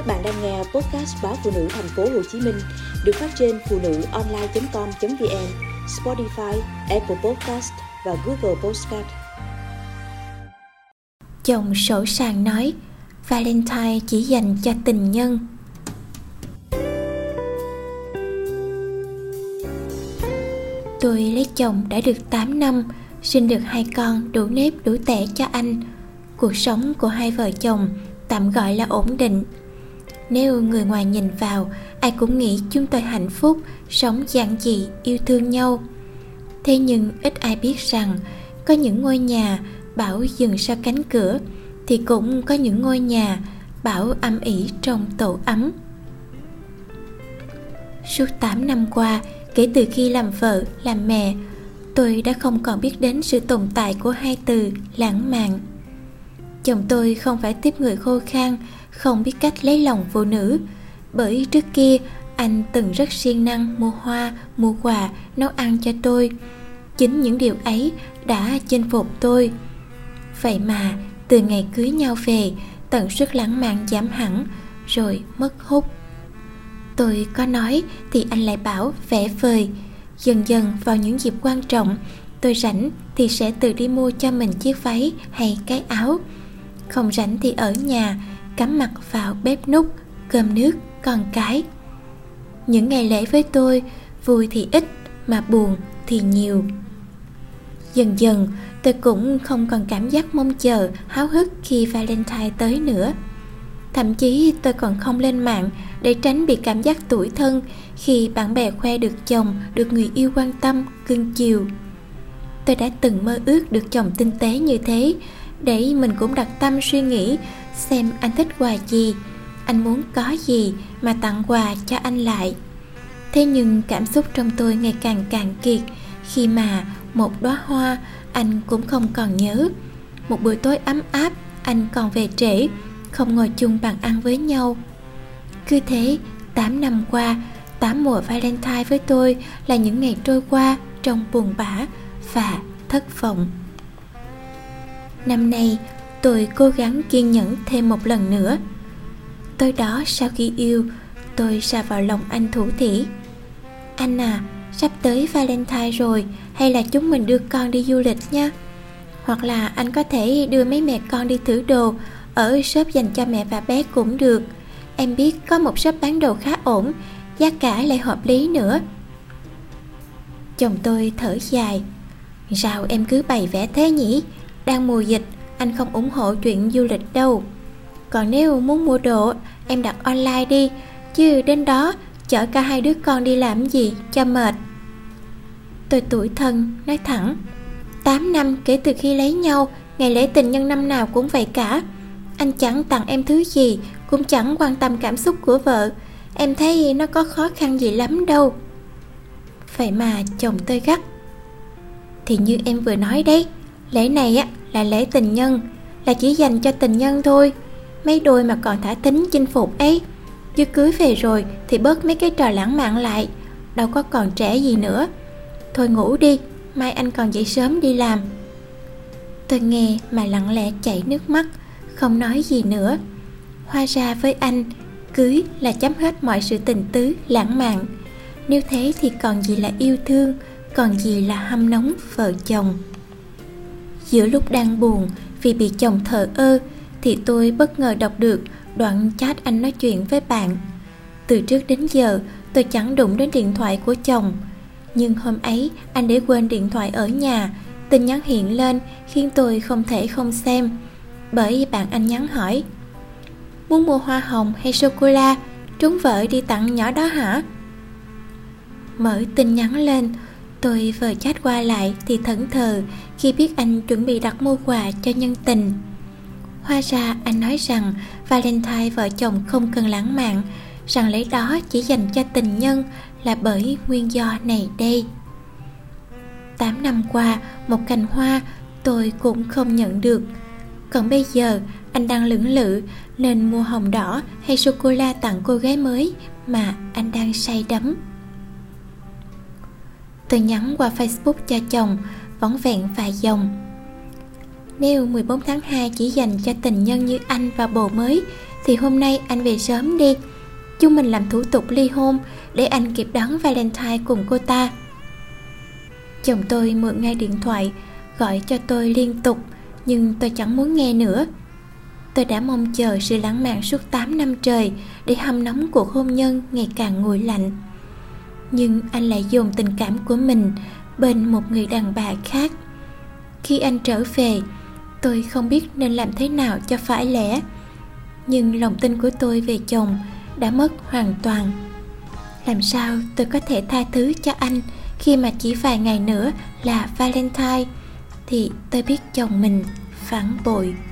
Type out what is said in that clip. Các bạn đang nghe podcast báo Phụ Nữ Thành phố Hồ Chí Minh được phát trên phunuonline.com.vn, Spotify, Apple Podcast và Google Podcast. Chồng sổ sàng nói Valentine chỉ dành cho tình nhân. Tôi lấy chồng đã được 8 năm, sinh được 2 con đủ nếp đủ tẻ cho anh. Cuộc sống của hai vợ chồng tạm gọi là ổn định. Nếu người ngoài nhìn vào, ai cũng nghĩ chúng tôi hạnh phúc, sống giản dị, yêu thương nhau. Thế nhưng ít ai biết rằng, có những ngôi nhà bảo dừng sau cánh cửa, thì cũng có những ngôi nhà bảo âm ỉ trong tổ ấm. Suốt 8 năm qua, kể từ khi làm vợ, làm mẹ, tôi đã không còn biết đến sự tồn tại của hai từ lãng mạn. Chồng tôi không phải tiếp người khô khan, không biết cách lấy lòng phụ nữ. Bởi trước kia, anh từng rất siêng năng mua hoa, mua quà, nấu ăn cho tôi. Chính những điều ấy đã chinh phục tôi. Vậy mà, từ ngày cưới nhau về, tần suất lãng mạn giảm hẳn, rồi mất hút. Tôi có nói thì anh lại bảo vẽ vời. Dần dần vào những dịp quan trọng, tôi rảnh thì sẽ tự đi mua cho mình chiếc váy hay cái áo. Không rảnh thì ở nhà, cắm mặt vào bếp núc, cơm nước, con cái. Những ngày lễ với tôi, vui thì ít mà buồn thì nhiều. Dần dần, tôi cũng không còn cảm giác mong chờ, háo hức khi Valentine tới nữa. Thậm chí tôi còn không lên mạng để tránh bị cảm giác tủi thân khi bạn bè khoe được chồng, được người yêu quan tâm, cưng chiều. Tôi đã từng mơ ước được chồng tinh tế như thế, để mình cũng đặt tâm suy nghĩ xem anh thích quà gì, anh muốn có gì mà tặng quà cho anh lại. Thế nhưng cảm xúc trong tôi ngày càng cạn kiệt khi mà một đóa hoa anh cũng không còn nhớ, một buổi tối ấm áp anh còn về trễ, không ngồi chung bàn ăn với nhau. Cứ thế, 8 năm qua, 8 mùa Valentine với tôi là những ngày trôi qua trong buồn bã và thất vọng. Năm nay, tôi cố gắng kiên nhẫn thêm một lần nữa. Tối đó sau khi yêu, tôi sa vào lòng anh thủ thỉ. Anh à, sắp tới Valentine rồi, hay là chúng mình đưa con đi du lịch nha. Hoặc là anh có thể đưa mấy mẹ con đi thử đồ ở shop dành cho mẹ và bé cũng được. Em biết có một shop bán đồ khá ổn, giá cả lại hợp lý nữa. Chồng tôi thở dài. Sao em cứ bày vẽ thế nhỉ? Đang mùa dịch, anh không ủng hộ chuyện du lịch đâu. Còn nếu muốn mua đồ, em đặt online đi, chứ đến đó chở cả hai đứa con đi làm gì cho mệt. Tôi tủi thân nói thẳng, 8 năm kể từ khi lấy nhau, ngày lễ tình nhân năm nào cũng vậy cả. Anh chẳng tặng em thứ gì, cũng chẳng quan tâm cảm xúc của vợ. Em thấy nó có khó khăn gì lắm đâu. Vậy mà chồng tôi gắt, thì như em vừa nói đấy, lễ này á là lễ tình nhân, là chỉ dành cho tình nhân thôi. Mấy đôi mà còn thả thính chinh phục ấy, chứ cưới về rồi thì bớt mấy cái trò lãng mạn lại, đâu có còn trẻ gì nữa. Thôi ngủ đi, mai anh còn dậy sớm đi làm. Tôi nghe mà lặng lẽ chảy nước mắt, không nói gì nữa. Hóa ra với anh, cưới là chấm hết mọi sự tình tứ lãng mạn. Nếu thế thì còn gì là yêu thương, còn gì là hâm nóng vợ chồng. Giữa lúc đang buồn vì bị chồng thờ ơ, thì tôi bất ngờ đọc được đoạn chat anh nói chuyện với bạn. Từ trước đến giờ tôi chẳng đụng đến điện thoại của chồng, nhưng hôm ấy anh để quên điện thoại ở nhà. Tin nhắn hiện lên khiến tôi không thể không xem. Bởi bạn anh nhắn hỏi, muốn mua hoa hồng hay sô-cô-la, trúng vợ đi tặng nhỏ đó hả? Mở tin nhắn lên, tôi vừa chat qua lại thì thẫn thờ khi biết anh chuẩn bị đặt mua quà cho nhân tình. Hóa ra anh nói rằng Valentine vợ chồng không cần lãng mạn, rằng lễ đó chỉ dành cho tình nhân là bởi nguyên do này đây. 8 năm qua, một cành hoa tôi cũng không nhận được. Còn bây giờ anh đang lưỡng lự nên mua hồng đỏ hay sô-cô-la tặng cô gái mới mà anh đang say đắm. Tôi nhắn qua Facebook cho chồng, vỏn vẹn vài dòng. Nếu 14 tháng 2 chỉ dành cho tình nhân như anh và bồ mới thì hôm nay anh về sớm đi. Chúng mình làm thủ tục ly hôn để anh kịp đón Valentine cùng cô ta. Chồng tôi mượn ngay điện thoại, gọi cho tôi liên tục, nhưng tôi chẳng muốn nghe nữa. Tôi đã mong chờ sự lãng mạn suốt 8 năm trời để hâm nóng cuộc hôn nhân ngày càng nguội lạnh. Nhưng anh lại dồn tình cảm của mình bên một người đàn bà khác. Khi anh trở về, tôi không biết nên làm thế nào cho phải lẽ. Nhưng lòng tin của tôi về chồng đã mất hoàn toàn. Làm sao tôi có thể tha thứ cho anh khi mà chỉ vài ngày nữa là Valentine? Thì tôi biết chồng mình phản bội.